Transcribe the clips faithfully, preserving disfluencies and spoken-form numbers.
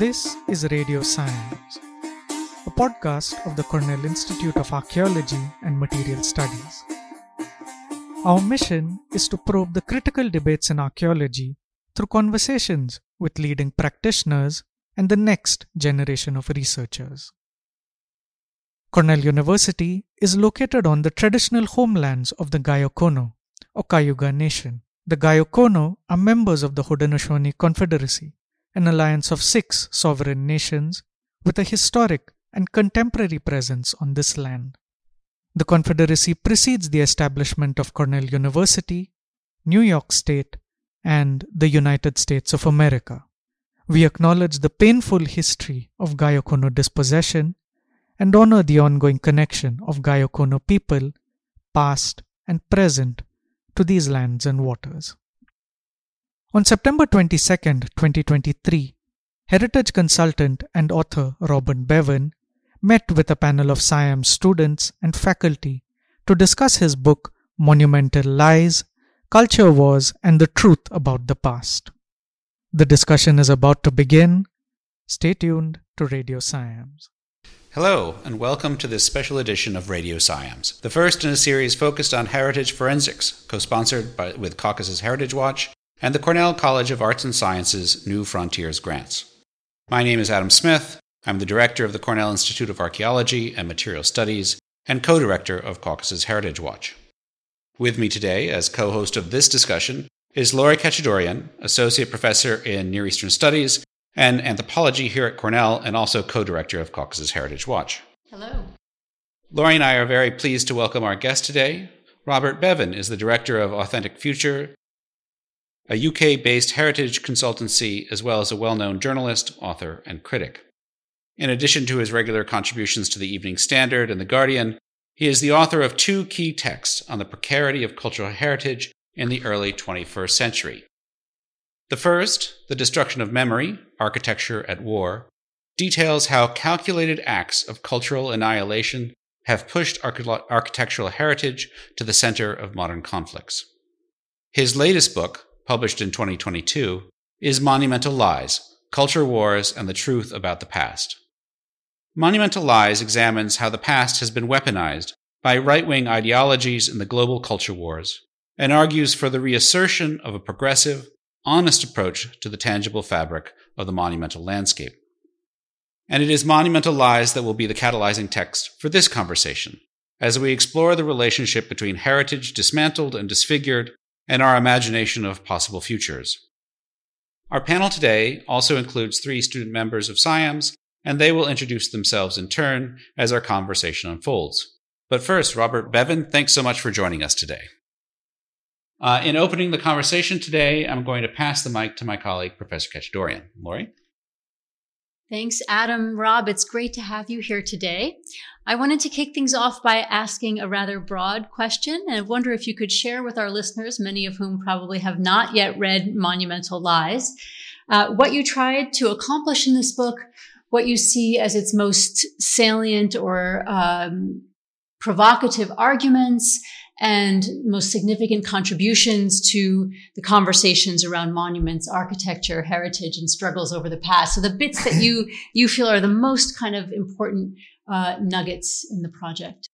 This is Radio CIAMS, a podcast of the Cornell Institute of Archaeology and Material Studies. Our mission is to probe the critical debates in archaeology through conversations with leading practitioners and the next generation of researchers. Cornell University is located on the traditional homelands of the Gayogo̱hó:n隼, or Cayuga Nation. The Gayogo̱hó:n隼 are members of the Haudenosaunee Confederacy, an alliance of six sovereign nations with a historic and contemporary presence on this land. The Confederacy precedes the establishment of Cornell University, New York State, and the United States of America. We acknowledge the painful history of Gayogo̱hó:n隼 dispossession and honor the ongoing connection of Gayogo̱hó:n隼 people, past and present, to these lands and waters. On September twenty-second, twenty twenty-three, heritage consultant and author Robert Bevan met with a panel of CIAMS students and faculty to discuss his book Monumental Lies, Culture Wars and the Truth About the Past. The discussion is about to begin. Stay tuned to Radio CIAMS. Hello, and welcome to this special edition of Radio CIAMS, the first in a series focused on heritage forensics, co-sponsored by, with Caucasus Heritage Watch and the Cornell College of Arts and Sciences New Frontiers grants. My name is Adam Smith. I'm the director of the Cornell Institute of Archaeology and Material Studies and co-director of Caucasus Heritage Watch. With me today as co-host of this discussion is Lori Katchadourian, associate professor in Near Eastern Studies and anthropology here at Cornell and also co-director of Caucasus Heritage Watch. Hello. Lori and I are very pleased to welcome our guest today. Robert Bevan is the director of Authentic Future, a U K-based heritage consultancy, as well as a well-known journalist, author, and critic. In addition to his regular contributions to the Evening Standard and The Guardian, he is the author of two key texts on the precarity of cultural heritage in the early twenty-first century. The first, The Destruction of Memory, Architecture at War, details how calculated acts of cultural annihilation have pushed archeo- architectural heritage to the center of modern conflicts. His latest book, published in twenty twenty-two, is Monumental Lies, Culture Wars and the Truth About the Past. Monumental Lies examines how the past has been weaponized by right-wing ideologies in the global culture wars and argues for the reassertion of a progressive, honest approach to the tangible fabric of the monumental landscape. And it is Monumental Lies that will be the catalyzing text for this conversation, as we explore the relationship between heritage dismantled and disfigured and our imagination of possible futures. Our panel today also includes three student members of CIAMS, and they will introduce themselves in turn as our conversation unfolds. But first, Robert Bevan, thanks so much for joining us today. Uh, in opening the conversation today, I'm going to pass the mic to my colleague, Professor Katchadourian. Lori? Thanks, Adam. Rob, it's great to have you here today. I wanted to kick things off by asking a rather broad question, and I wonder if you could share with our listeners, many of whom probably have not yet read Monumental Lies, uh, what you tried to accomplish in this book, what you see as its most salient or um, provocative arguments and most significant contributions to the conversations around monuments, architecture, heritage, and struggles over the past. So the bits that you you feel are the most kind of important Uh, nuggets in the project?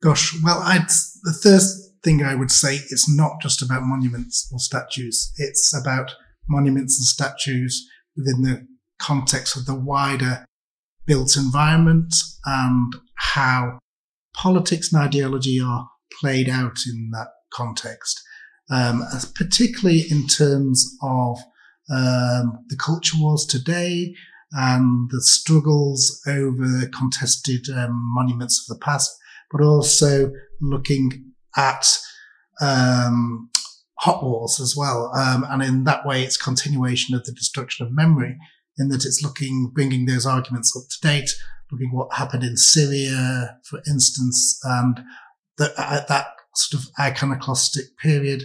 Gosh, well, I'd, the first thing I would say is not just about monuments or statues. It's about monuments and statues within the context of the wider built environment and how politics and ideology are played out in that context, um, as particularly in terms of um, the culture wars today, and the struggles over contested um, monuments of the past, but also looking at um, hot wars as well. Um, and in that way, it's continuation of the destruction of memory, in that it's looking, bringing those arguments up to date, looking what happened in Syria, for instance, and the, uh, that sort of iconoclastic period,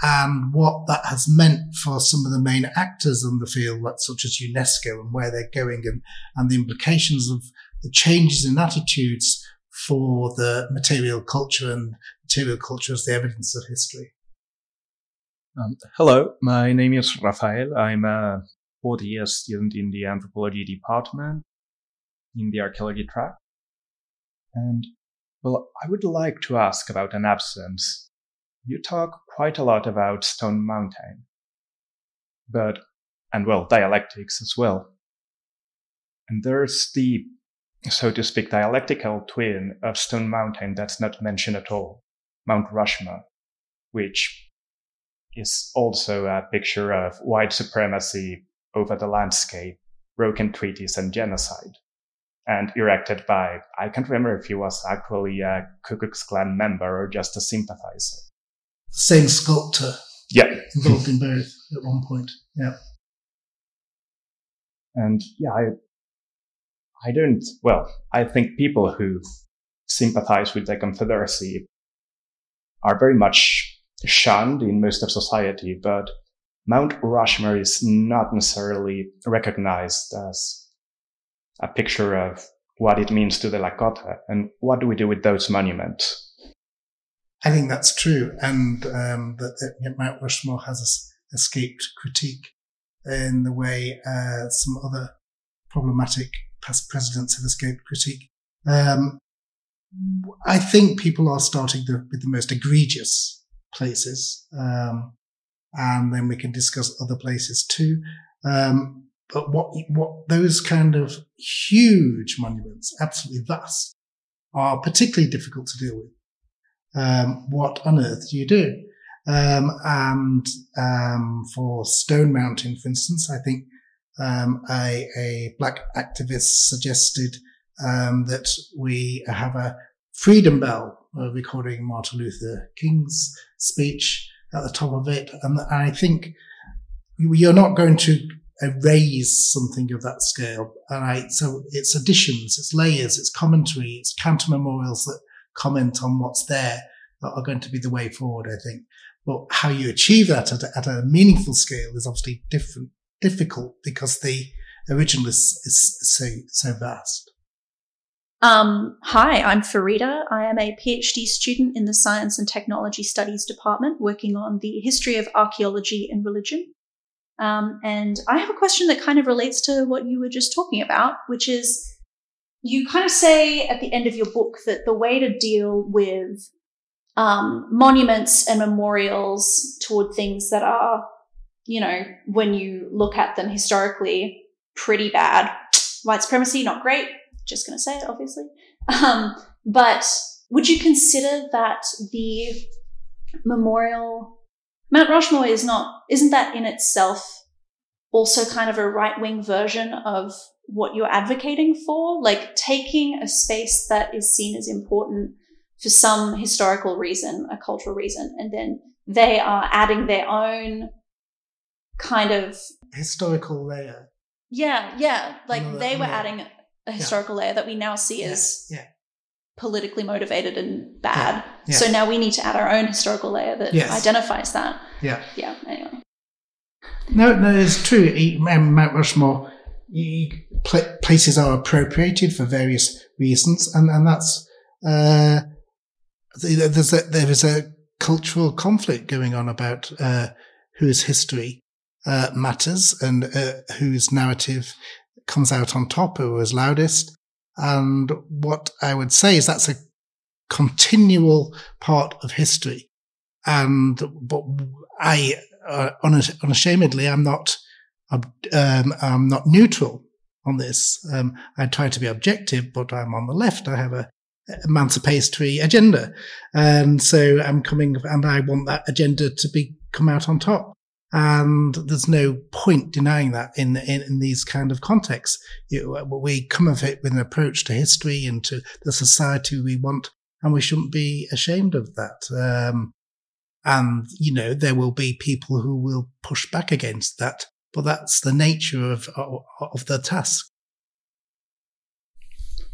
and what that has meant for some of the main actors in the field, such as UNESCO, and where they're going, and, and the implications of the changes in attitudes for the material culture and material culture as the evidence of history. Um, hello, my name is Rafael. I'm a forty year student in the anthropology department in the archaeology track. And, well, I would like to ask about an absence. You talk quite a lot about Stone Mountain, but, and well, dialectics as well. And there's the, so to speak, dialectical twin of Stone Mountain that's not mentioned at all, Mount Rushmore, which is also a picture of white supremacy over the landscape, broken treaties and genocide, and erected by, I can't remember if he was actually a Ku Klux Klan member or just a sympathizer. Same sculptor. Yeah. Involved in both at one point. Yeah. And yeah, I, I don't, well, I think people who sympathize with the Confederacy are very much shunned in most of society, but Mount Rushmore is not necessarily recognized as a picture of what it means to the Lakota and what do we do with those monuments. I think that's true, and um, that, that Mount Rushmore has escaped critique in the way uh, some other problematic past presidents have escaped critique. Um, I think people are starting the, with the most egregious places, um, and then we can discuss other places too. Um, But what, what those kind of huge monuments, absolutely vast, are particularly difficult to deal with. Um, what on earth do you do? Um, and, um, for Stone Mountain, for instance, I think, um, a, a black activist suggested, um, that we have a freedom bell uh, recording Martin Luther King's speech at the top of it. And I think you're not going to erase something of that scale. All right. So it's additions, it's layers, it's commentary, it's counter memorials that comment on what's there that are going to be the way forward, I think. But how you achieve that at a, at a meaningful scale is obviously different, difficult because the original is, is so, so vast. Um, hi, I'm Faridah. I am a PhD student in the Science and Technology Studies Department working on the history of archaeology and religion. Um, and I have a question that kind of relates to what you were just talking about, which is you kind of say at the end of your book that the way to deal with um, monuments and memorials toward things that are, you know, when you look at them historically, pretty bad. White supremacy, not great. Just going to say it, obviously. Um, but would you consider that the memorial... Mount Rushmore is not, isn't that in itself also kind of a right-wing version of what you're advocating for? Like taking a space that is seen as important for some historical reason, a cultural reason, and then they are adding their own kind of... historical layer. Yeah, yeah. Like another, they were another. adding a historical yeah. layer that we now see yeah. as... yeah. politically motivated and bad. Yeah, yeah. So now we need to add our own historical layer that yes. identifies that. Yeah. Yeah. Anyway. No, no, it's true. Mount Rushmore places are appropriated for various reasons, and and that's uh, there's a, there is a cultural conflict going on about uh, whose history uh, matters and uh, whose narrative comes out on top or is loudest. And what I would say is that's a continual part of history. And, but I, uh, unashamedly, I'm not, um, I'm not neutral on this. Um, I try to be objective, but I'm on the left. I have a emancipatory agenda. And so I'm coming and I want that agenda to be, come out on top. And there's no point denying that in, in, in these kind of contexts. You, we come of it with an approach to history and to the society we want, and we shouldn't be ashamed of that. Um, and, you know, there will be people who will push back against that, but that's the nature of, of, of the task.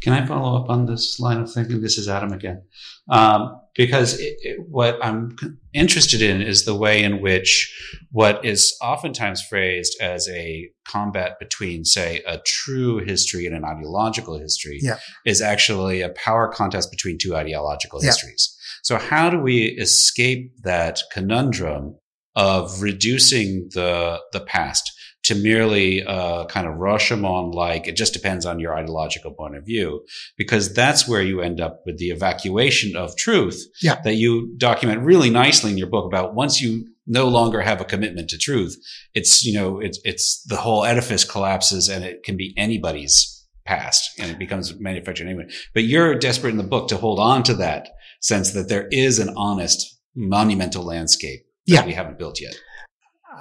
Can I follow up on this line of thinking? This is Adam again. Um, because it, it, what I'm interested in is the way in which what is oftentimes phrased as a combat between, say, a true history and an ideological history yeah. is actually a power contest between two ideological yeah. histories. So how do we escape that conundrum of reducing the the past to merely uh, kind of rush them on like it just depends on your ideological point of view, because that's where you end up with the evacuation of truth yeah. that you document really nicely in your book about once you no longer have a commitment to truth. It's, you know, it's, it's the whole edifice collapses and it can be anybody's past and it becomes manufactured anyway. But you're desperate in the book to hold on to that sense that there is an honest monumental landscape that yeah. we haven't built yet.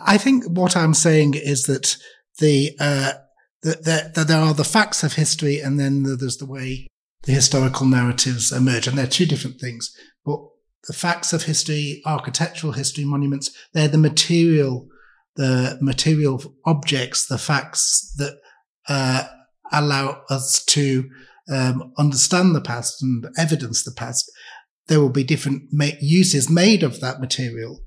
I think what I'm saying is that the, uh, that the, the, there are the facts of history, and then the, there's the way the historical narratives emerge, and they're two different things. But the facts of history, architectural history, monuments, they're the material, the material objects, the facts that uh, allow us to um, understand the past and evidence the past. There will be different ma- uses made of that material.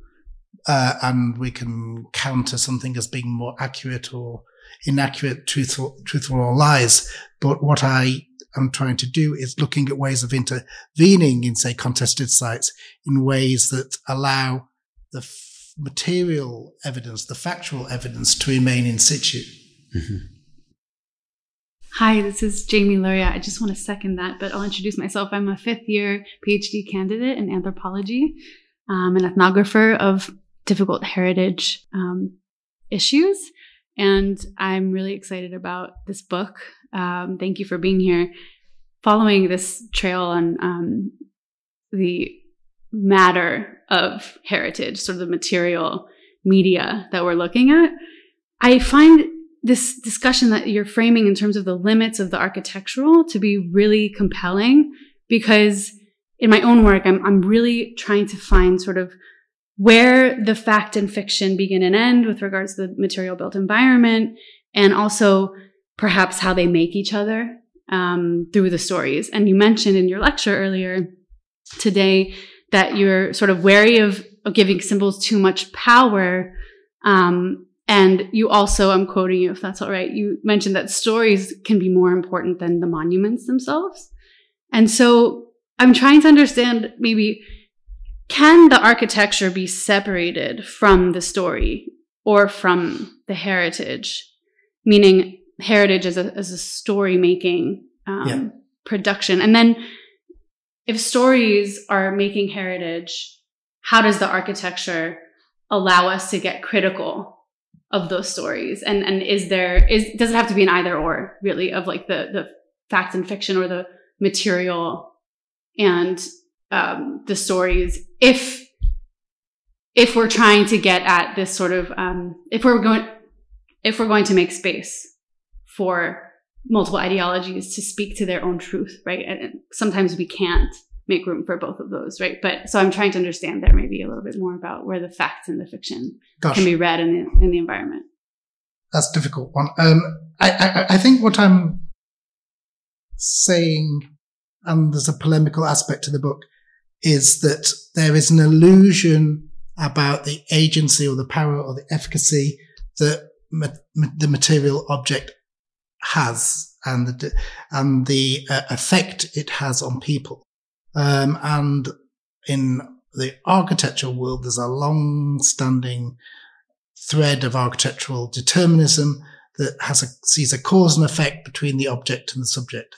Uh, and we can counter something as being more accurate or inaccurate, truthful, truthful or lies. But what I am trying to do is looking at ways of intervening in, say, contested sites in ways that allow the f- material evidence, the factual evidence to remain in situ. Mm-hmm. Hi, this is Jaimie Luria. I just want to second that, but I'll introduce myself. I'm a fifth year PhD candidate in anthropology, um, an ethnographer of difficult heritage um, issues. And I'm really excited about this book. Um, thank you for being here. Following this trail on um, the matter of heritage, sort of the material media that we're looking at, I find this discussion that you're framing in terms of the limits of the architectural to be really compelling, because in my own work, I'm, I'm really trying to find sort of where the fact and fiction begin and end with regards to the material built environment, and also perhaps how they make each other um, through the stories. And you mentioned in your lecture earlier today that you're sort of wary of, of giving symbols too much power. Um, and you also, I'm quoting you if that's all right, you mentioned that stories can be more important than the monuments themselves. And so I'm trying to understand maybe, can the architecture be separated from the story or from the heritage? Meaning heritage as a, as a story-making um, yeah. production. And then if stories are making heritage, how does the architecture allow us to get critical of those stories? And and is there, is, does it have to be an either or, really, of like the, the fact and fiction or the material and um, the stories, if, if we're trying to get at this sort of, um, if we're going, if we're going to make space for multiple ideologies to speak to their own truth, right? And sometimes we can't make room for both of those, right? But so I'm trying to understand there maybe a little bit more about where the facts and the fiction Gosh. can be read in the, in the environment. That's a difficult one. Um, I, I, I think what I'm saying, and there's a polemical aspect to the book, is that there is an illusion about the agency or the power or the efficacy that ma- ma- the material object has and the, and the uh, effect it has on people. Um, and in the architectural world, there's a long-standing thread of architectural determinism that has a, sees a cause and effect between the object and the subject,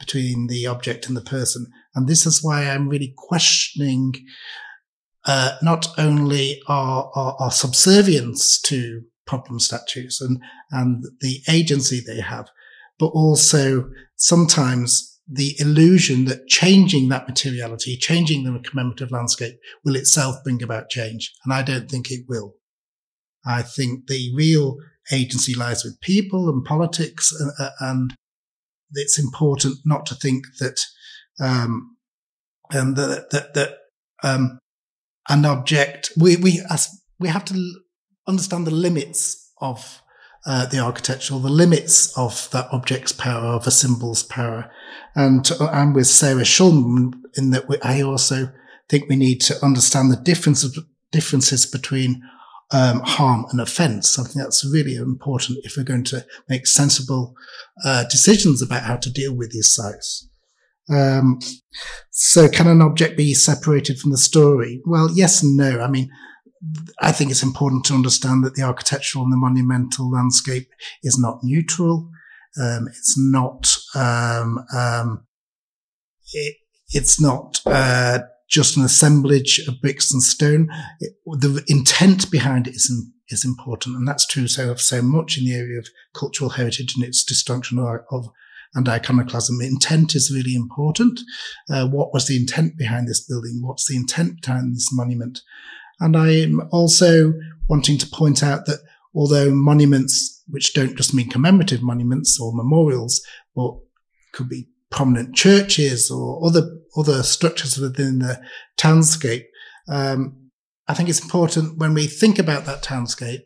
between the object and the person. And this is why I'm really questioning uh, not only our, our, our subservience to problem statues and, and the agency they have, but also sometimes the illusion that changing that materiality, changing the commemorative landscape, will itself bring about change. And I don't think it will. I think the real agency lies with people and politics, and, and it's important not to think that Um, and that, that, that, um, an object, we, we, as we have to understand the limits of, uh, the architectural, the limits of that object's power, of a symbol's power. And I'm with Sarah Shulman in that we, I also think we need to understand the differences, differences between, um, harm and offense. I think that's really important if we're going to make sensible, uh, decisions about how to deal with these sites. Um, so can an object be separated from the story? Well, yes and no. I mean, I think it's important to understand that the architectural and the monumental landscape is not neutral. Um, it's not, um, um, it, it's not, uh, just an assemblage of bricks and stone. It, the intent behind it is, in, is important. And that's true so, so much in the area of cultural heritage and its destruction of, of and iconoclasm. Intent is really important. Uh, what was the intent behind this building? What's the intent behind this monument? And I am also wanting to point out that although monuments, which don't just mean commemorative monuments or memorials, but could be prominent churches or other other structures within the townscape, um, I think it's important when we think about that townscape,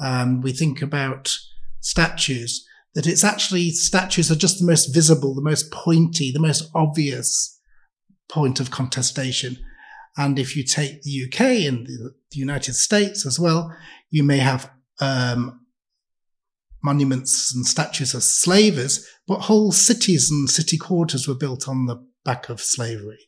um, we think about statues, that it's actually statues are just the most visible, the most pointy, the most obvious point of contestation. And if you take the U K and the United States as well, you may have um monuments and statues of slavers, but whole cities and city quarters were built on the back of slavery.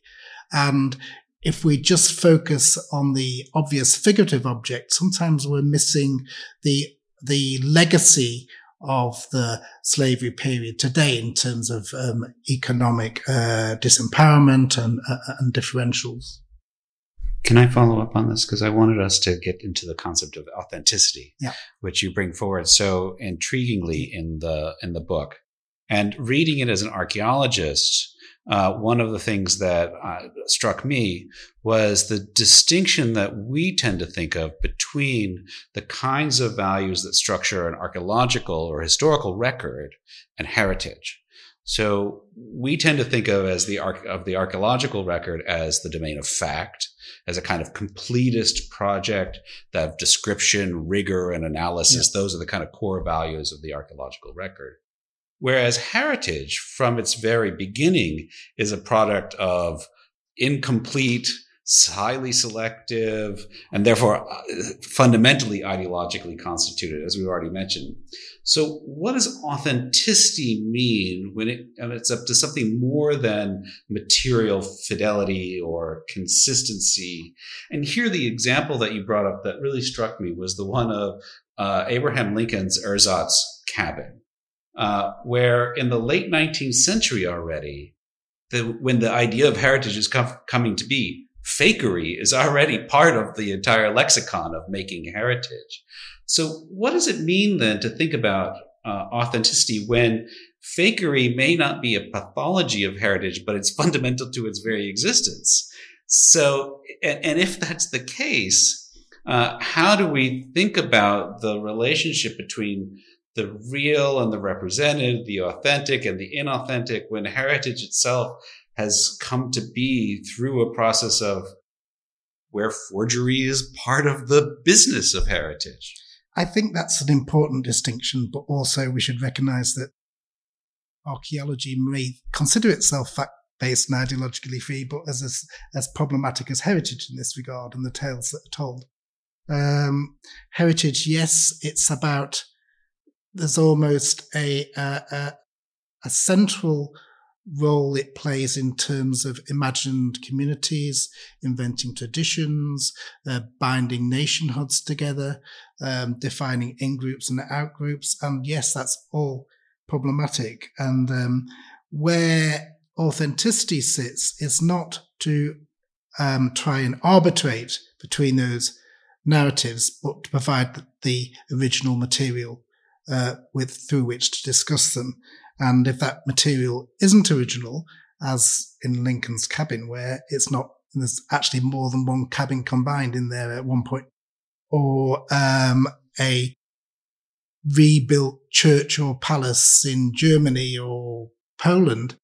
And if we just focus on the obvious figurative object, sometimes we're missing the the legacy of the slavery period today in terms of um, economic uh, disempowerment and, uh, and differentials. Can I follow up on this? Because I wanted us to get into the concept of authenticity, yeah. which you bring forward so intriguingly in the in the book. And reading it as an archaeologist, uh, one of the things that uh, struck me was the distinction that we tend to think of between the kinds of values that structure an archaeological or historical record and heritage. So we tend to think of as the arch- of the archaeological record as the domain of fact, as a kind of completist project that have description, rigor, and analysis. Yeah. Those are the kind of core values of the archaeological record. Whereas heritage, from its very beginning, is a product of incomplete, highly selective, and therefore fundamentally ideologically constituted, as we've already mentioned. So what does authenticity mean when it, when it's up to something more than material fidelity or consistency? And here the example that you brought up that really struck me was the one of uh, Abraham Lincoln's ersatz cabin, uh, where in the late nineteenth century already, the, when the idea of heritage is com- coming to be, fakery is already part of the entire lexicon of making heritage. So what does it mean then to think about uh, authenticity when fakery may not be a pathology of heritage, but it's fundamental to its very existence? So, and, and if that's the case, uh, how do we think about the relationship between the real and the represented, the authentic and the inauthentic, when heritage itself has come to be through a process of where forgery is part of the business of heritage? I think that's an important distinction, but also we should recognize that archaeology may consider itself fact-based and ideologically free, but as as, as problematic as heritage in this regard and the tales that are told. Um, heritage, yes, it's about, there's almost a a, a, a central role it plays in terms of imagined communities, inventing traditions, uh, binding nationhoods together, um, defining in-groups and out-groups. And yes, that's all problematic. And um, where authenticity sits is not to um, try and arbitrate between those narratives, but to provide the original material uh, with through which to discuss them. And if that material isn't original, as in Lincoln's cabin, where it's not, there's actually more than one cabin combined in there at one point, or um, a rebuilt church or palace in Germany or Poland,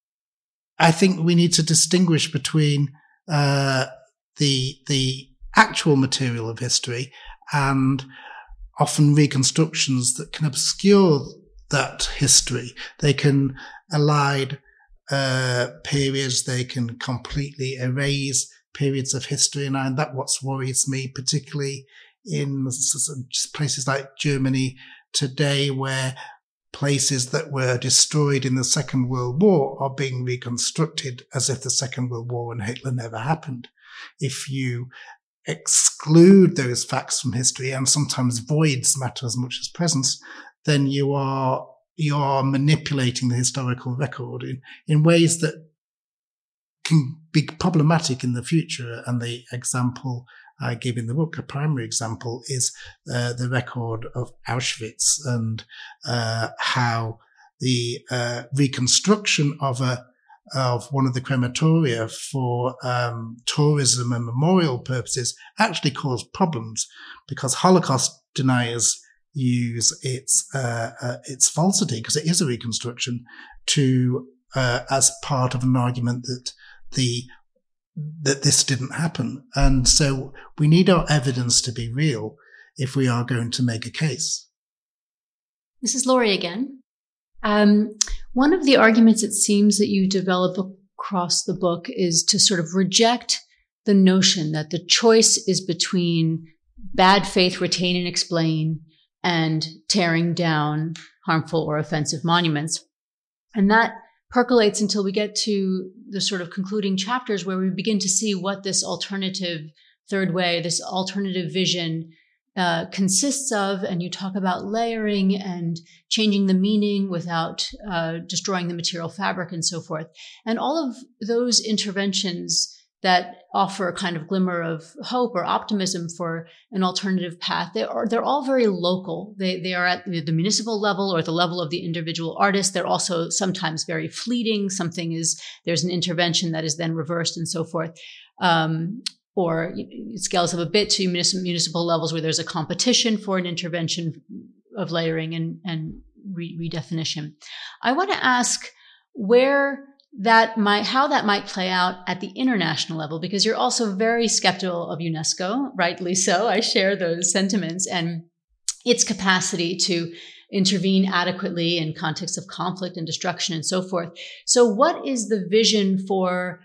I think we need to distinguish between uh, the the actual material of history and often reconstructions that can obscure that history. They can elide uh, periods, they can completely erase periods of history. And I, that what worries me, particularly in places like Germany today, where places that were destroyed in the Second World War are being reconstructed as if the Second World War and Hitler never happened. If you exclude those facts from history and sometimes voids matter as much as presence, then you are you are manipulating the historical record in, in ways that can be problematic in the future. And the example I give in the book, a primary example, is uh, the record of Auschwitz and uh, how the uh, reconstruction of a of one of the crematoria for um, tourism and memorial purposes actually caused problems because Holocaust deniers use its uh, uh, its falsity, because it is a reconstruction, to uh, as part of an argument that the that this didn't happen. And so we need our evidence to be real if we are going to make a case. This is Lori again. Um, one of the arguments it seems that you develop across the book is to sort of reject the notion that the choice is between bad faith, retain and explain, and tearing down harmful or offensive monuments. And that percolates until we get to the sort of concluding chapters where we begin to see what this alternative third way, this alternative vision Uh, consists of, and you talk about layering and changing the meaning without uh, destroying the material fabric and so forth. And all of those interventions that offer a kind of glimmer of hope or optimism for an alternative path, they are, they're all very local. They, they are at the municipal level or the level of the individual artist. They're also sometimes very fleeting. Something is, there's an intervention that is then reversed and so forth. Um, or it scales up a bit to municipal levels where there's a competition for an intervention of layering and, and re- redefinition. I want to ask where that might, how that might play out at the international level, because you're also very skeptical of UNESCO, rightly so. I share those sentiments and its capacity to intervene adequately in contexts of conflict and destruction and so forth. So what is the vision for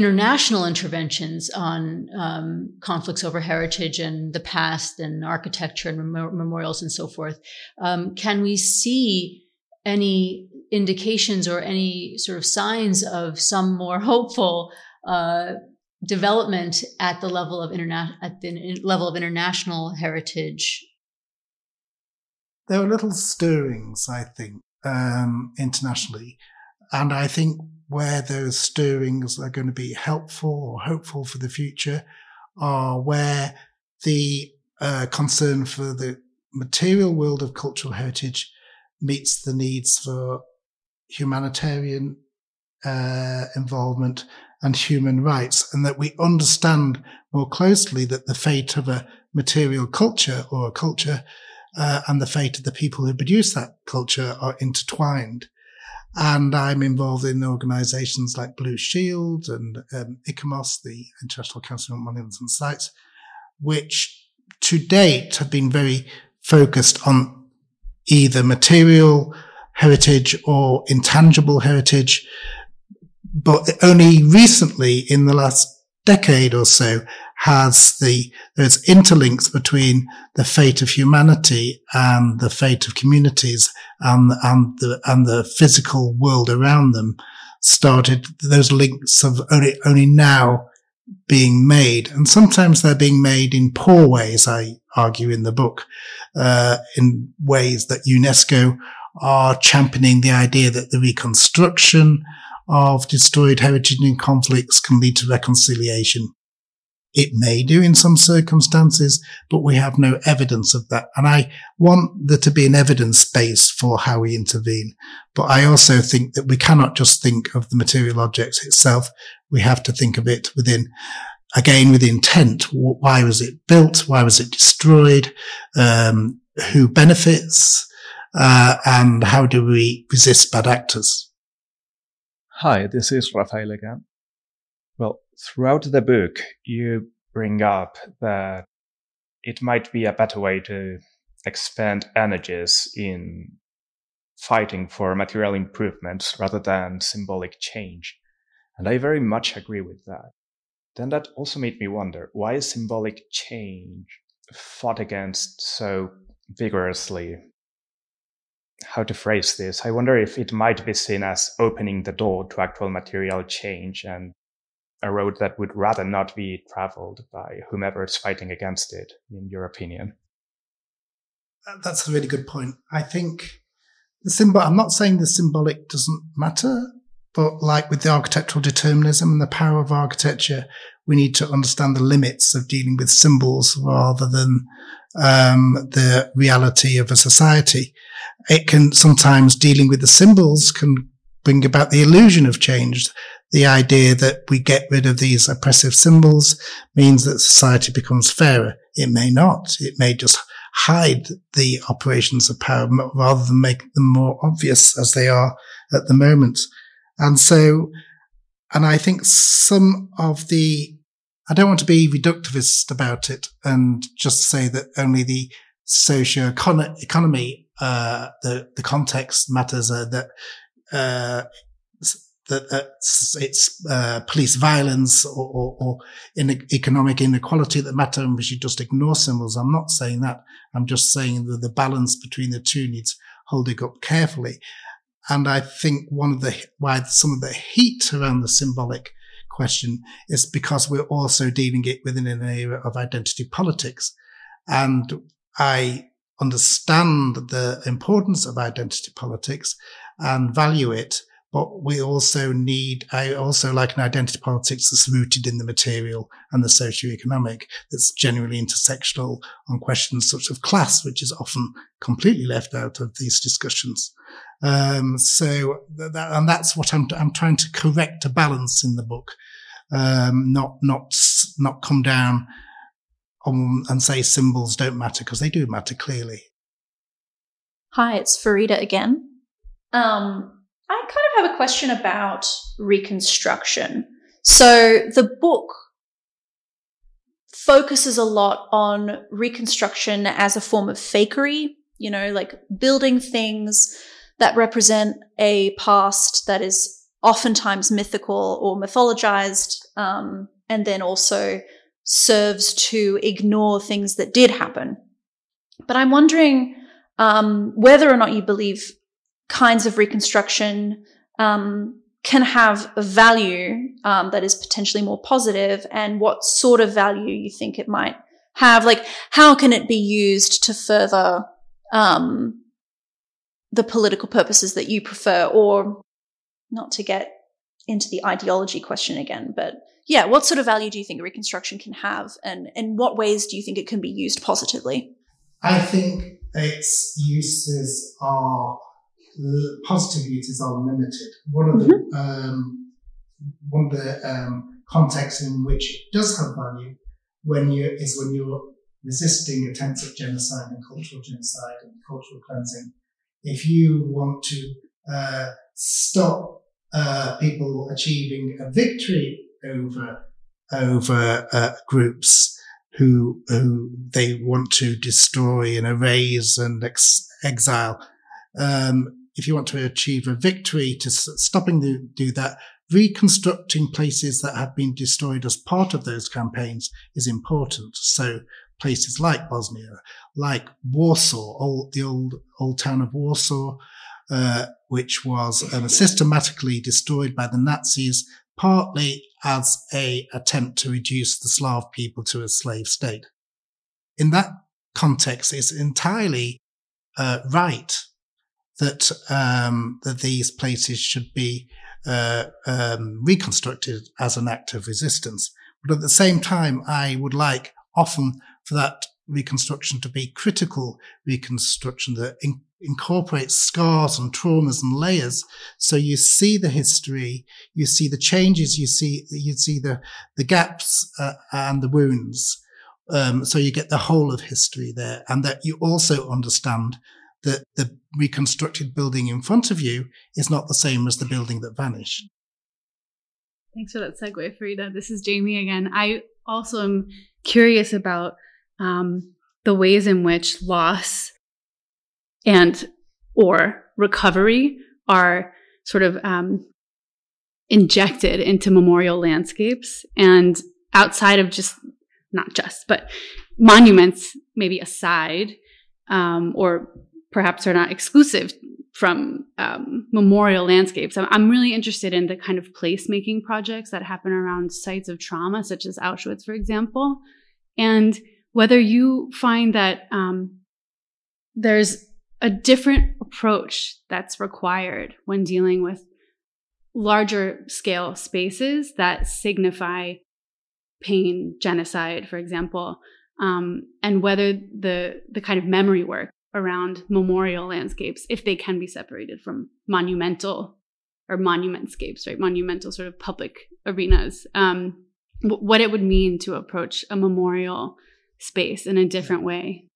international interventions on um, conflicts over heritage and the past and architecture and mem- memorials and so forth? Um, can we see any indications or any sort of signs of some more hopeful uh, development at the level of interna- at the in- level of international heritage? There are little stirrings, I think, um, internationally, and I think where those stirrings are going to be helpful or hopeful for the future are where the uh, concern for the material world of cultural heritage meets the needs for humanitarian uh, involvement and human rights, and that we understand more closely that the fate of a material culture or a culture uh, and the fate of the people who produce that culture are intertwined. And I'm involved in organizations like Blue Shield and um, ICOMOS, the International Council on Monuments and Sites, which to date have been very focused on either material heritage or intangible heritage. But only recently, in the last decade or so, has the, there's interlinks between the fate of humanity and the fate of communities and, and the, and the physical world around them started. Those links have only, only now being made. And sometimes they're being made in poor ways, I argue in the book, uh, in ways that UNESCO are championing the idea that the reconstruction of destroyed heritage and conflicts can lead to reconciliation. It may do in some circumstances, but we have no evidence of that. And I want there to be an evidence base for how we intervene. But I also think that we cannot just think of the material objects itself. We have to think of it within, again, with intent. Why was it built? Why was it destroyed? Um, who benefits? Uh, and how do we resist bad actors? Hi, this is Rafael again. Well, throughout the book, you bring up that it might be a better way to expend energies in fighting for material improvements rather than symbolic change. And I very much agree with that. Then that also made me wonder, why is symbolic change fought against so vigorously? How to phrase this, I wonder if it might be seen as opening the door to actual material change and a road that would rather not be traveled by whomever is fighting against it, in your opinion? That's a really good point. I think the symbol, I'm not saying the symbolic doesn't matter, but like with the architectural determinism and the power of architecture, we need to understand the limits of dealing with symbols rather than um, the reality of a society. It can sometimes, dealing with the symbols can bring about the illusion of change. The idea that we get rid of these oppressive symbols means that society becomes fairer. It may not. It may just hide the operations of power rather than make them more obvious as they are at the moment. And so, and I think some of the, I don't want to be reductivist about it and just say that only the socio-economy, uh, the, the context matters, uh, that, uh, that uh, it's uh, police violence or, or, or in economic inequality that matter, and we should just ignore symbols. I'm not saying that. I'm just saying that the balance between the two needs holding up carefully. And I think one of the, why some of the heat around the symbolic question is because we're also dealing it within an era of identity politics. And I understand the importance of identity politics and value it, but we also need, I also like an identity politics that's rooted in the material and the socioeconomic, that's generally intersectional on questions such as class, which is often completely left out of these discussions. Um, so that, and that's what I'm, I'm trying to correct a balance in the book. Um, not, not, not come down on, and say symbols don't matter, because they do matter clearly. Hi, it's Faridah again. Um, I kind of have a question about reconstruction. So the book focuses a lot on reconstruction as a form of fakery, you know, like building things that represent a past that is oftentimes mythical or mythologized, um, and then also serves to ignore things that did happen. But I'm wondering um, whether or not you believe kinds of reconstruction um, can have a value um, that is potentially more positive, and what sort of value you think it might have. Like, how can it be used to further um, the political purposes that you prefer, or not to get into the ideology question again, but yeah, what sort of value do you think reconstruction can have, and in what ways do you think it can be used positively? I think its uses are Positive uses are limited. One of the mm-hmm. um, one of the um, contexts in which it does have value when you is when you're resisting attempts at genocide and cultural genocide and cultural cleansing. If you want to uh, stop uh, people achieving a victory over over uh, groups who who they want to destroy and erase and ex- exile. Um, if you want to achieve a victory to stopping the, do that, reconstructing places that have been destroyed as part of those campaigns is important. So places like Bosnia, like Warsaw, old, the old, old town of Warsaw, uh, which was um, systematically destroyed by the Nazis, partly as a attempt to reduce the Slav people to a slave state. In that context, it's entirely, uh, right that um that these places should be uh um reconstructed as an act of resistance. But at the same time, I would like often for that reconstruction to be critical reconstruction that in- incorporates scars and traumas and layers. So you see the history, you see the changes, you see you see the the gaps uh, and the wounds. Um so you get the whole of history there, and that you also understand that the reconstructed building in front of you is not the same as the building that vanished. Thanks for that segue, Faridah. This is Jaimie again. I also am curious about um, the ways in which loss and or recovery are sort of um, injected into memorial landscapes, and outside of just, not just, but monuments maybe aside, um, or perhaps are not exclusive from um, memorial landscapes. I'm, I'm really interested in the kind of placemaking projects that happen around sites of trauma, such as Auschwitz, for example, and whether you find that um, there's a different approach that's required when dealing with larger scale spaces that signify pain, genocide, for example, um, and whether the the kind of memory work around memorial landscapes, if they can be separated from monumental or monumentscapes, right? Monumental sort of public arenas, um, w- what it would mean to approach a memorial space in a different way.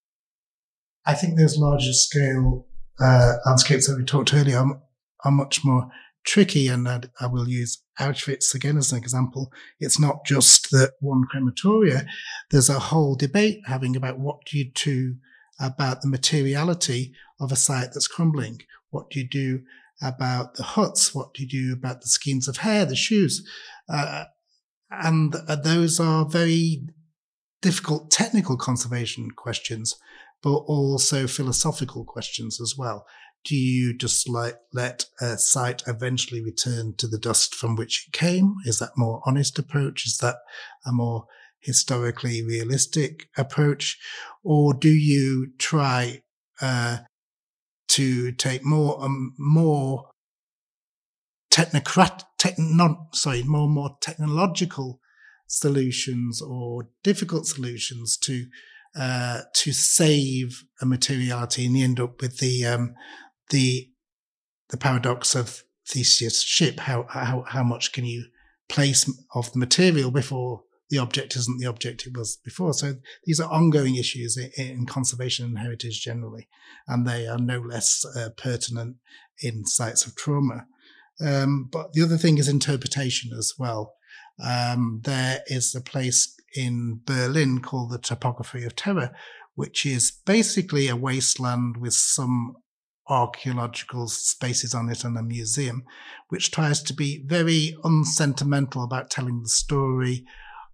I think those larger scale uh, landscapes that we talked earlier are, are much more tricky, and I'd, I will use Auschwitz again as an example. It's not just that one crematoria. There's a whole debate having about what do you do about the materiality of a site that's crumbling. What do you do about the huts? What do you do about the skeins of hair, the shoes? Uh, and uh, those are very difficult technical conservation questions, but also philosophical questions as well. Do you just like let a site eventually return to the dust from which it came? Is that a more honest approach? Is that a more historically realistic approach? Or do you try uh, to take more um, more technocrat techno sorry more and more technological solutions or difficult solutions to uh, to save a materiality, and you end up with the um, the the paradox of Theseus' ship. How how how much can you place of the material before the object isn't the object it was before? So these are ongoing issues in conservation and heritage generally, and they are no less uh, pertinent in sites of trauma. Um, but the other thing is interpretation as well. Um, there is a place in Berlin called the Topography of Terror, which is basically a wasteland with some archaeological spaces on it and a museum, which tries to be very unsentimental about telling the story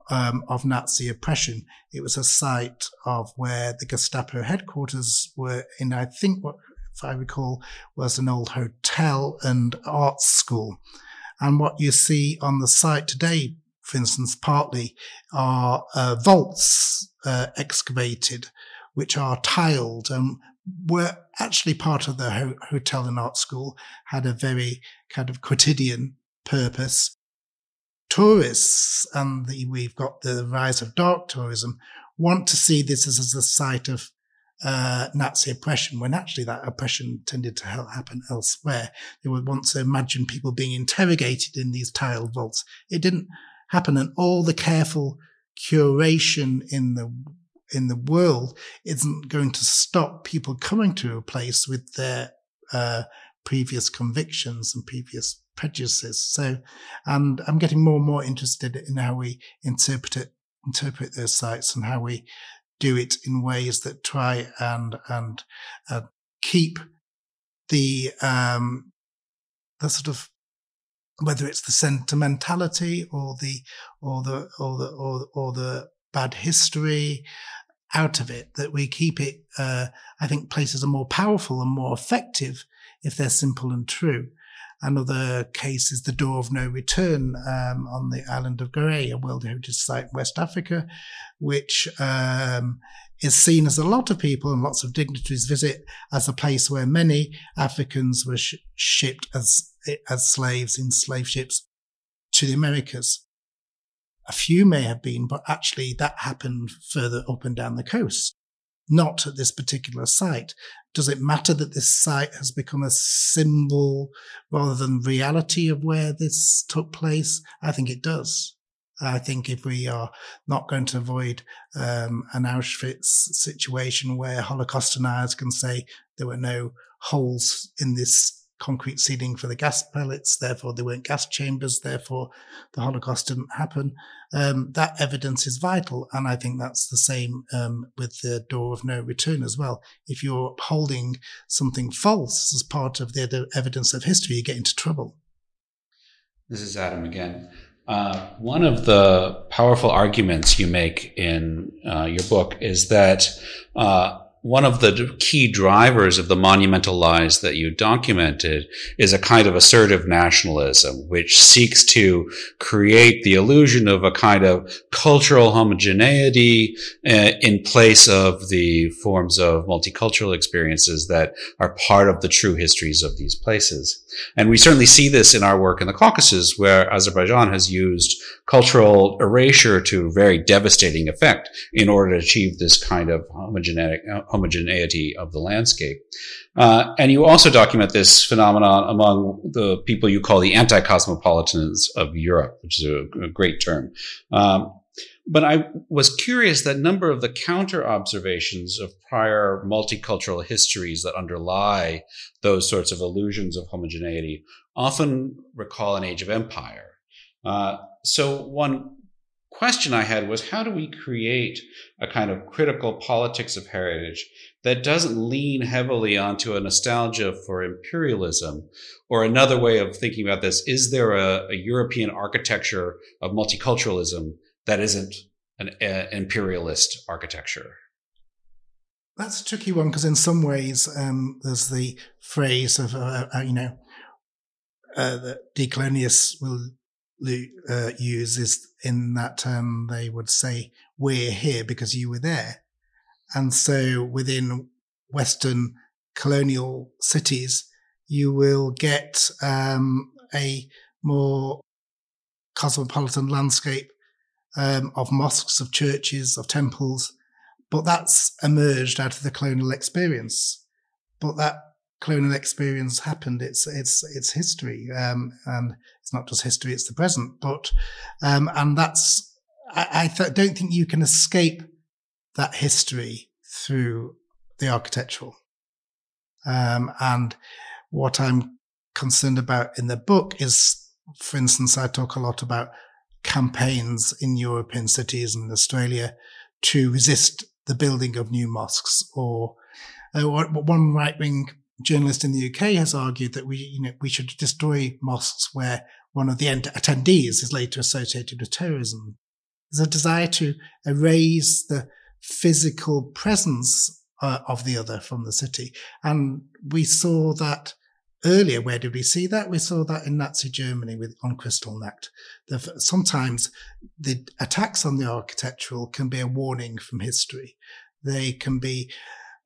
Um, of Nazi oppression. It was a site of where the Gestapo headquarters were in, I think what, if I recall, was an old hotel and art school. And what you see on the site today, for instance, partly are uh, vaults uh, excavated, which are tiled and were actually part of the ho- hotel and art school, had a very kind of quotidian purpose. Tourists, and the, we've got the rise of dark tourism, want to see this as, as a site of uh, Nazi oppression, when actually that oppression tended to happen elsewhere. They would want to imagine people being interrogated in these tiled vaults. It didn't happen, and all the careful curation in the in the world isn't going to stop people coming to a place with their uh, previous convictions and previous prejudices. So, and I'm getting more and more interested in how we interpret it, interpret those sites, and how we do it in ways that try and and uh, keep the um the sort of, whether it's the sentimentality or the or the or the or the, or the bad history out of it, that we keep it. Uh, I think places are more powerful and more effective if they're simple and true. Another case is the Door of No Return um, on the island of Gorée, a World Heritage Site in West Africa, which um, is seen as a lot of people and lots of dignitaries visit as a place where many Africans were sh- shipped as, as slaves in slave ships to the Americas. A few may have been, but actually that happened further up and down the coast, not at this particular site. Does it matter that this site has become a symbol rather than reality of where this took place? I think it does. I think if we are not going to avoid um, an Auschwitz situation where Holocaust deniers can say there were no holes in this concrete ceiling for the gas pellets, therefore there weren't gas chambers, therefore the Holocaust didn't happen, um, that evidence is vital. And I think that's the same um, with the Door of No Return as well. If you're upholding something false as part of the, the evidence of history, you get into trouble. This is Adam again. Uh, one of the powerful arguments you make in uh, your book is that uh, one of the key drivers of the monumental lies that you documented is a kind of assertive nationalism, which seeks to create the illusion of a kind of cultural homogeneity uh, in place of the forms of multicultural experiences that are part of the true histories of these places. And we certainly see this in our work in the Caucasus, where Azerbaijan has used cultural erasure to very devastating effect in order to achieve this kind of homogeneity. homogeneity of the landscape. Uh, and you also document this phenomenon among the people you call the anti-cosmopolitans of Europe, which is a, a great term. Um, but I was curious that a number of the counter-observations of prior multicultural histories that underlie those sorts of illusions of homogeneity often recall an age of empire. Uh, so one question I had was, how do we create a kind of critical politics of heritage that doesn't lean heavily onto a nostalgia for imperialism? Or another way of thinking about this, is there a, a European architecture of multiculturalism that isn't an uh, imperialist architecture? That's a tricky one, because in some ways um, there's the phrase of, uh, uh, you know, uh, that decolonialists will Uh, use is in that term, they would say, we're here because you were there. And so within Western colonial cities, you will get um, a more cosmopolitan landscape um, of mosques, of churches, of temples. But that's emerged out of the colonial experience. But that colonial experience happened. It's it's it's history, um, and it's not just history; it's the present. But um, and that's I, I th- don't think you can escape that history through the architectural. Um, and what I'm concerned about in the book is, for instance, I talk a lot about campaigns in European cities and Australia to resist the building of new mosques. Or uh, one right wing journalist in the U K has argued that we, you know, we should destroy mosques where one of the attendees is later associated with terrorism. There's a desire to erase the physical presence uh, of the other from the city. And we saw that earlier. Where did we see that? We saw that in Nazi Germany with on Kristallnacht. The, sometimes the attacks on the architectural can be a warning from history. They can be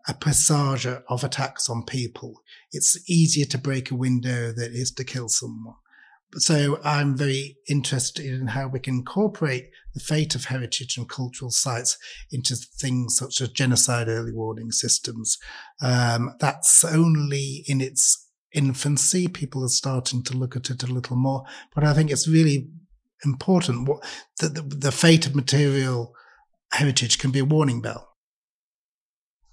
a presage of attacks on people. It's easier to break a window than it is to kill someone. So I'm very interested in how we can incorporate the fate of heritage and cultural sites into things such as genocide early warning systems. Um, that's only in its infancy. People are starting to look at it a little more, but I think it's really important. What the, the, the fate of material heritage can be a warning bell.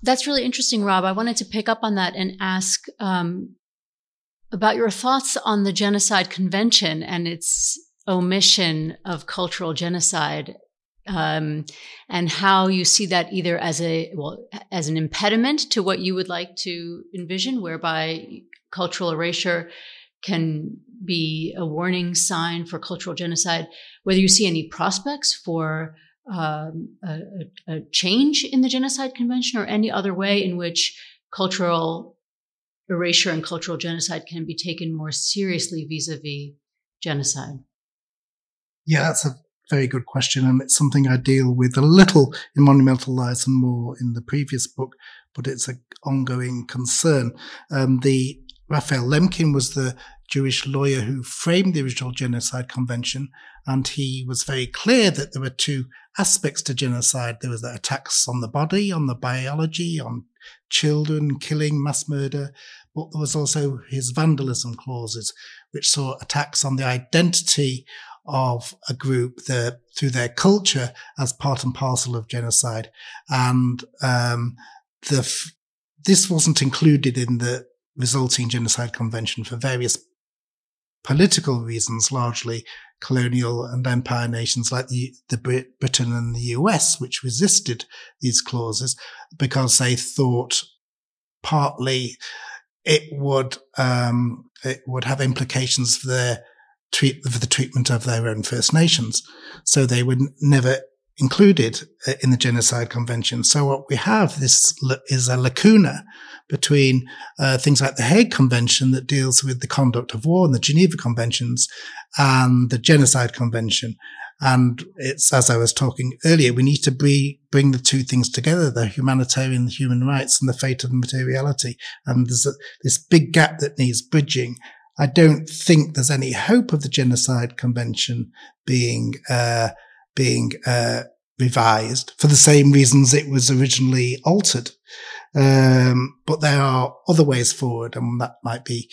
That's really interesting, Rob. I wanted to pick up on that and ask um, about your thoughts on the Genocide Convention and its omission of cultural genocide, um, and how you see that either as a well as an impediment to what you would like to envision, whereby cultural erasure can be a warning sign for cultural genocide, whether you see any prospects for Um, a, a change in the Genocide Convention or any other way in which cultural erasure and cultural genocide can be taken more seriously vis-a-vis genocide? Yeah, that's a very good question. And it's something I deal with a little in Monumental Lies and more in the previous book, but it's an ongoing concern. Um, the Raphael Lemkin was the Jewish lawyer who framed the original Genocide Convention, and he was very clear that there were two aspects to genocide. There was the attacks on the body, on the biology, on children, killing, mass murder, but there was also his vandalism clauses, which saw attacks on the identity of a group the, through their culture as part and parcel of genocide. And um, the this wasn't included in the resulting Genocide Convention for various political reasons, largely colonial and empire nations like the, the Brit- Britain and the U S, which resisted these clauses because they thought partly it would um, it would have implications for their treat for the treatment of their own First Nations. So they would never included in the Genocide Convention. So what we have this is a lacuna between uh, things like the Hague Convention that deals with the conduct of war and the Geneva Conventions and the Genocide Convention. And it's, as I was talking earlier, we need to be, bring the two things together, the humanitarian, the human rights, and the fate of materiality. And there's a, this big gap that needs bridging. I don't think there's any hope of the Genocide Convention being uh being uh revised for the same reasons it was originally altered. Um but there are other ways forward, and that might be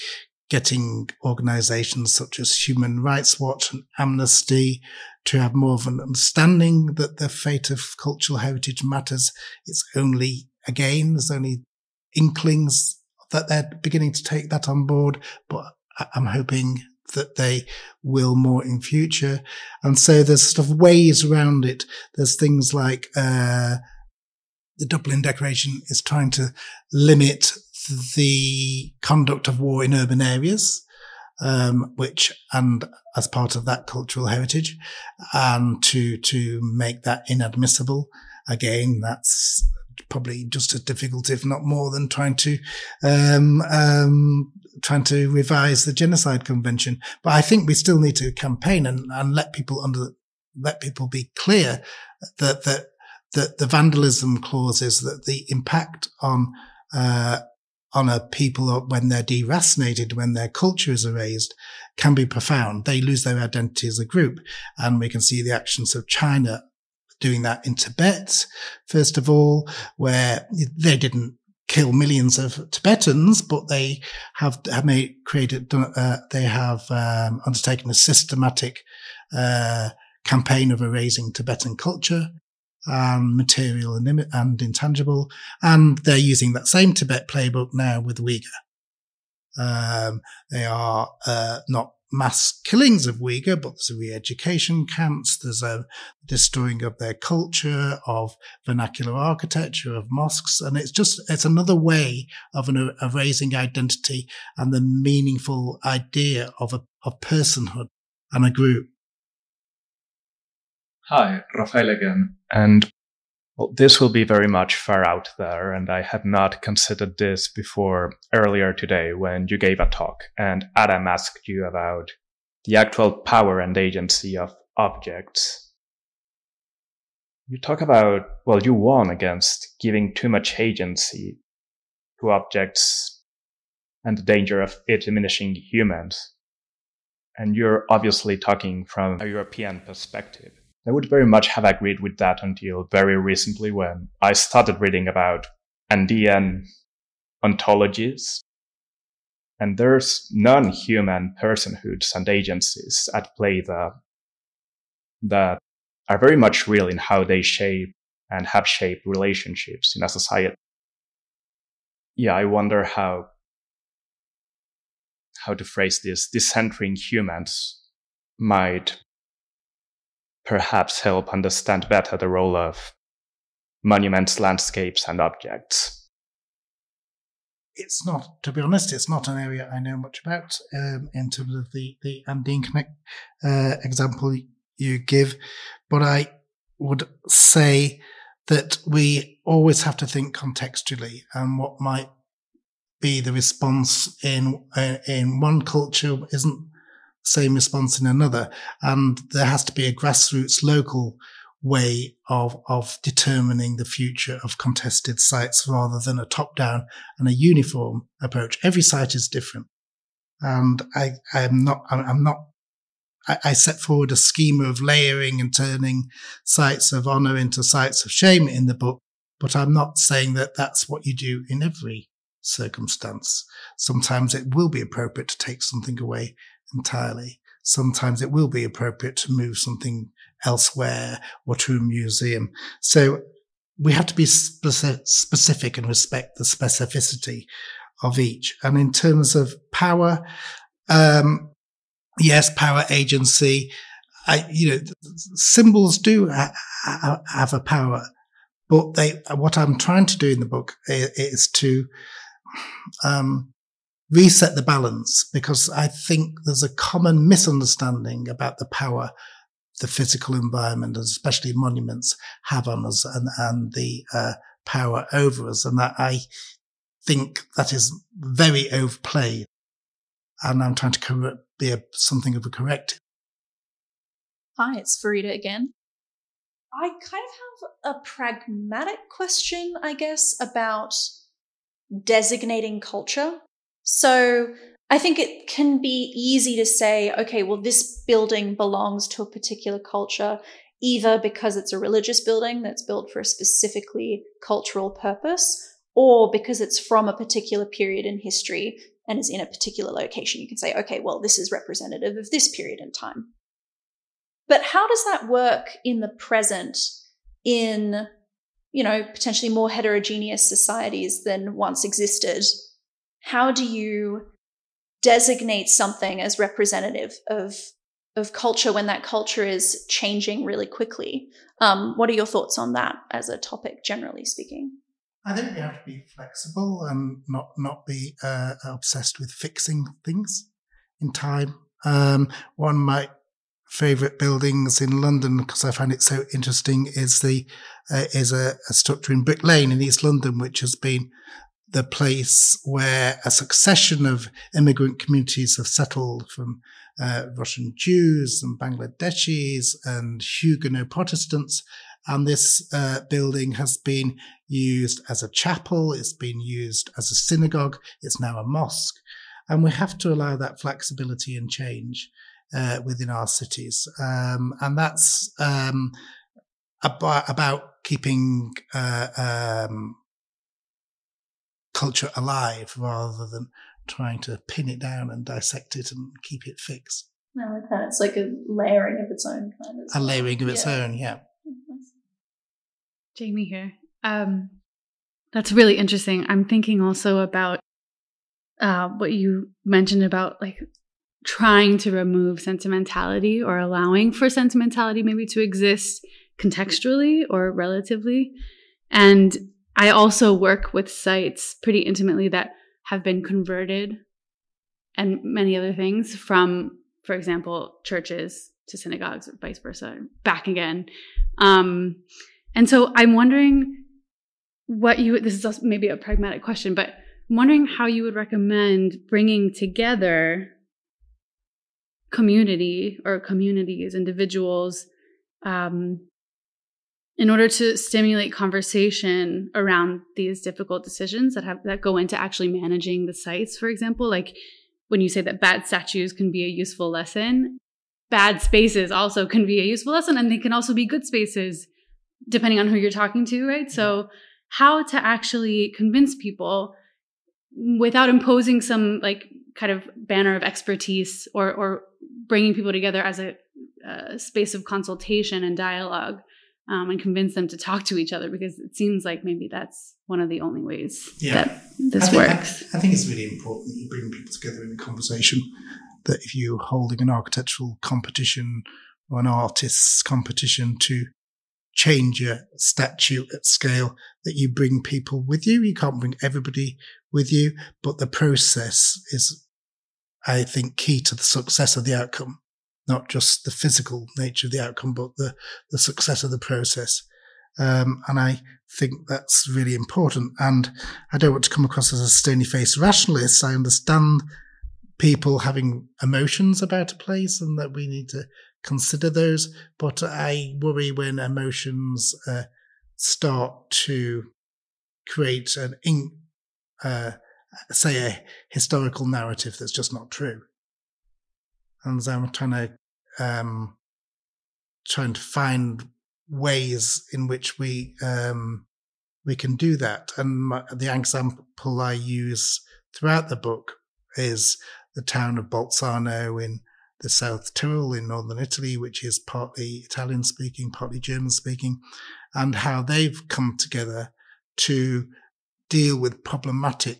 getting organizations such as Human Rights Watch and Amnesty to have more of an understanding that the fate of cultural heritage matters. It's only, again, there's only inklings that they're beginning to take that on board, but I'm hoping that they will more in future. And so there's sort of ways around it. There's things like uh the Dublin Declaration is trying to limit the conduct of war in urban areas, um which, and as part of that cultural heritage, and to to make that inadmissible. Again, that's probably just as difficult, if not more, than trying to um um trying to revise the Genocide Convention. But I think we still need to campaign and, and let people under let people be clear that that that the vandalism clauses, that the impact on uh on a people when they're deracinated, when their culture is erased, can be profound. They lose their identity as a group, and we can see the actions of China doing that in Tibet, first of all, where they didn't kill millions of Tibetans, but they have, have made, created, uh, they have, um, undertaken a systematic, uh, campaign of erasing Tibetan culture, um, material and, and intangible. And they're using that same Tibet playbook now with Uyghur. Um, they are, uh, not mass killings of Uyghur, but there's re-education camps, there's a destroying of their culture, of vernacular architecture, of mosques, and it's just, it's another way of an erasing identity and the meaningful idea of a of personhood and a group. Hi, Rafael again, and well, this will be very much far out there, and I had not considered this before earlier today when you gave a talk and Adam asked you about the actual power and agency of objects. You talk about, well, you warn against giving too much agency to objects and the danger of it diminishing humans. And you're obviously talking from a European perspective. I would very much have agreed with that until very recently when I started reading about Andean ontologies. And there's non-human personhoods and agencies at play there that are very much real in how they shape and have shaped relationships in a society. Yeah, I wonder how, how to phrase this. Decentering humans might perhaps help understand better the role of monuments, landscapes, and objects. It's not, to be honest, it's not an area I know much about um, in terms of the, the Andean Connect uh, example you give, but I would say that we always have to think contextually, and what might be the response in uh, in one culture isn't same response in another, and there has to be a grassroots local way of of determining the future of contested sites rather than a top-down and a uniform approach. Every site is different, and I I'm not I'm not I, I set forward a schema of layering and turning sites of honor into sites of shame in the book, but I'm not saying that that's what you do in every circumstance. Sometimes it will be appropriate to take something away entirely. Sometimes it will be appropriate to move something elsewhere or to a museum. So we have to be speci- specific and respect the specificity of each. And in terms of power, um, yes, power, agency, I, you know, symbols do ha- ha- have a power, but they, what I'm trying to do in the book is, is to, um, reset the balance, because I think there's a common misunderstanding about the power the physical environment, and especially monuments, have on us and, and the uh, power over us. And that, I think that is very overplayed. And I'm trying to correct, be a, something of a corrective. Hi, it's Faridah again. I kind of have a pragmatic question, I guess, about designating culture. So I think it can be easy to say, okay, well, this building belongs to a particular culture, either because it's a religious building that's built for a specifically cultural purpose, or because it's from a particular period in history and is in a particular location. You can say, okay, well, this is representative of this period in time. But how does that work in the present in, you know, potentially more heterogeneous societies than once existed? How do you designate something as representative of, of culture when that culture is changing really quickly? Um, what are your thoughts on that as a topic, generally speaking? I think we have to be flexible and not, not be uh, obsessed with fixing things in time. Um, one of my favourite buildings in London, because I find it so interesting, is the uh, is a, a structure in Brick Lane in East London, which has been the place where a succession of immigrant communities have settled from uh, Russian Jews and Bangladeshis and Huguenot Protestants. And this uh, building has been used as a chapel. It's been used as a synagogue. It's now a mosque. And we have to allow that flexibility and change uh, within our cities. Um, and that's um, ab- about keeping uh, um, culture alive rather than trying to pin it down and dissect it and keep it fixed. I like that. It's like a layering of its own. Kind of a layering of its yeah. own, yeah. Jaimie here. Um, that's really interesting. I'm thinking also about uh, what you mentioned about like trying to remove sentimentality or allowing for sentimentality maybe to exist contextually or relatively. And I also work with sites pretty intimately that have been converted and many other things from, for example, churches to synagogues or vice versa, back again. Um, and so I'm wondering what you, this is also maybe a pragmatic question, but I'm wondering how you would recommend bringing together community or communities, individuals, um, in order to stimulate conversation around these difficult decisions that have, that go into actually managing the sites, for example, like when you say that bad statues can be a useful lesson, bad spaces also can be a useful lesson, and they can also be good spaces, depending on who you're talking to, right? Yeah. So how to actually convince people without imposing some like kind of banner of expertise or or bringing people together as a, a space of consultation and dialogue, um, and convince them to talk to each other, because it seems like maybe that's one of the only ways yeah. that this I think, works. I, I think it's really important you bring people together in a conversation. That if you're holding an architectural competition or an artist's competition to change a statue at scale, that you bring people with you. You can't bring everybody with you, but the process is, I think, key to the success of the outcome, not just the physical nature of the outcome, but the, the success of the process. Um, and I think that's really important. And I don't want to come across as a stony-faced rationalist. I understand people having emotions about a place and that we need to consider those. But I worry when emotions uh, start to create an, in, uh, say, a historical narrative that's just not true. And so I'm trying to, um, trying to find ways in which we, um, we can do that. And my, the example I use throughout the book is the town of Bolzano in the South Tyrol in northern Italy, which is partly Italian-speaking, partly German-speaking, and how they've come together to deal with problematic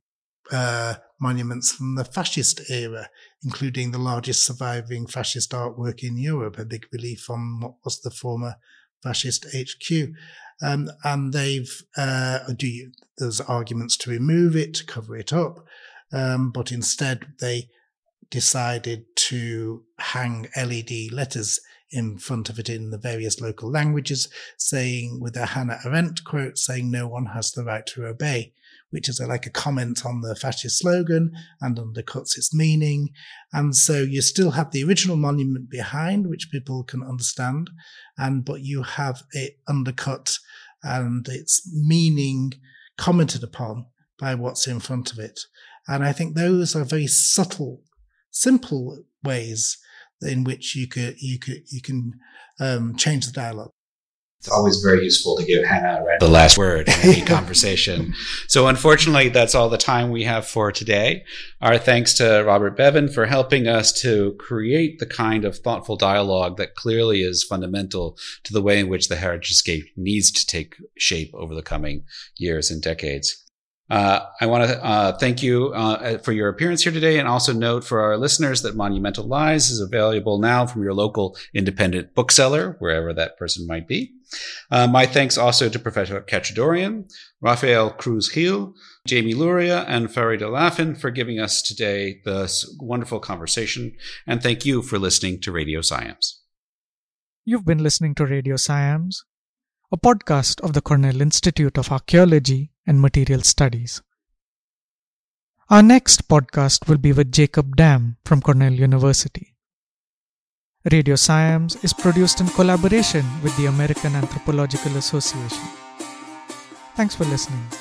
uh, monuments from the fascist era, including the largest surviving fascist artwork in Europe, a big relief on what was the former fascist H Q. Um, and they've, uh, do you, there's arguments to remove it, to cover it up, Um, but instead they decided to hang L E D letters in front of it in the various local languages, saying, with a Hannah Arendt quote, saying, "No one has the right to obey," which is a, like a comment on the fascist slogan and undercuts its meaning. And so you still have the original monument behind, which people can understand, and but you have it undercut and its meaning commented upon by what's in front of it. And I think those are very subtle, simple ways in which you could you could you can um, change the dialogue. It's always very useful to give Hannah Arendt the last word in any conversation. So unfortunately, that's all the time we have for today. Our thanks to Robert Bevan for helping us to create the kind of thoughtful dialogue that clearly is fundamental to the way in which the heritage needs to take shape over the coming years and decades. Uh, I want to uh, thank you uh, for your appearance here today, and also note for our listeners that Monumental Lies is available now from your local independent bookseller, wherever that person might be. Uh, my thanks also to Professor Katchadourian, Rafael Cruz Gil, Jaimie Luria, and Faridah Laffan for giving us today this wonderful conversation. And thank you for listening to Radio CIAMS. You've been listening to Radio CIAMS, a podcast of the Cornell Institute of Archaeology and Material Studies. Our next podcast will be with Jacob Dam from Cornell University. Radio CIAMS is produced in collaboration with the American Anthropological Association. Thanks for listening.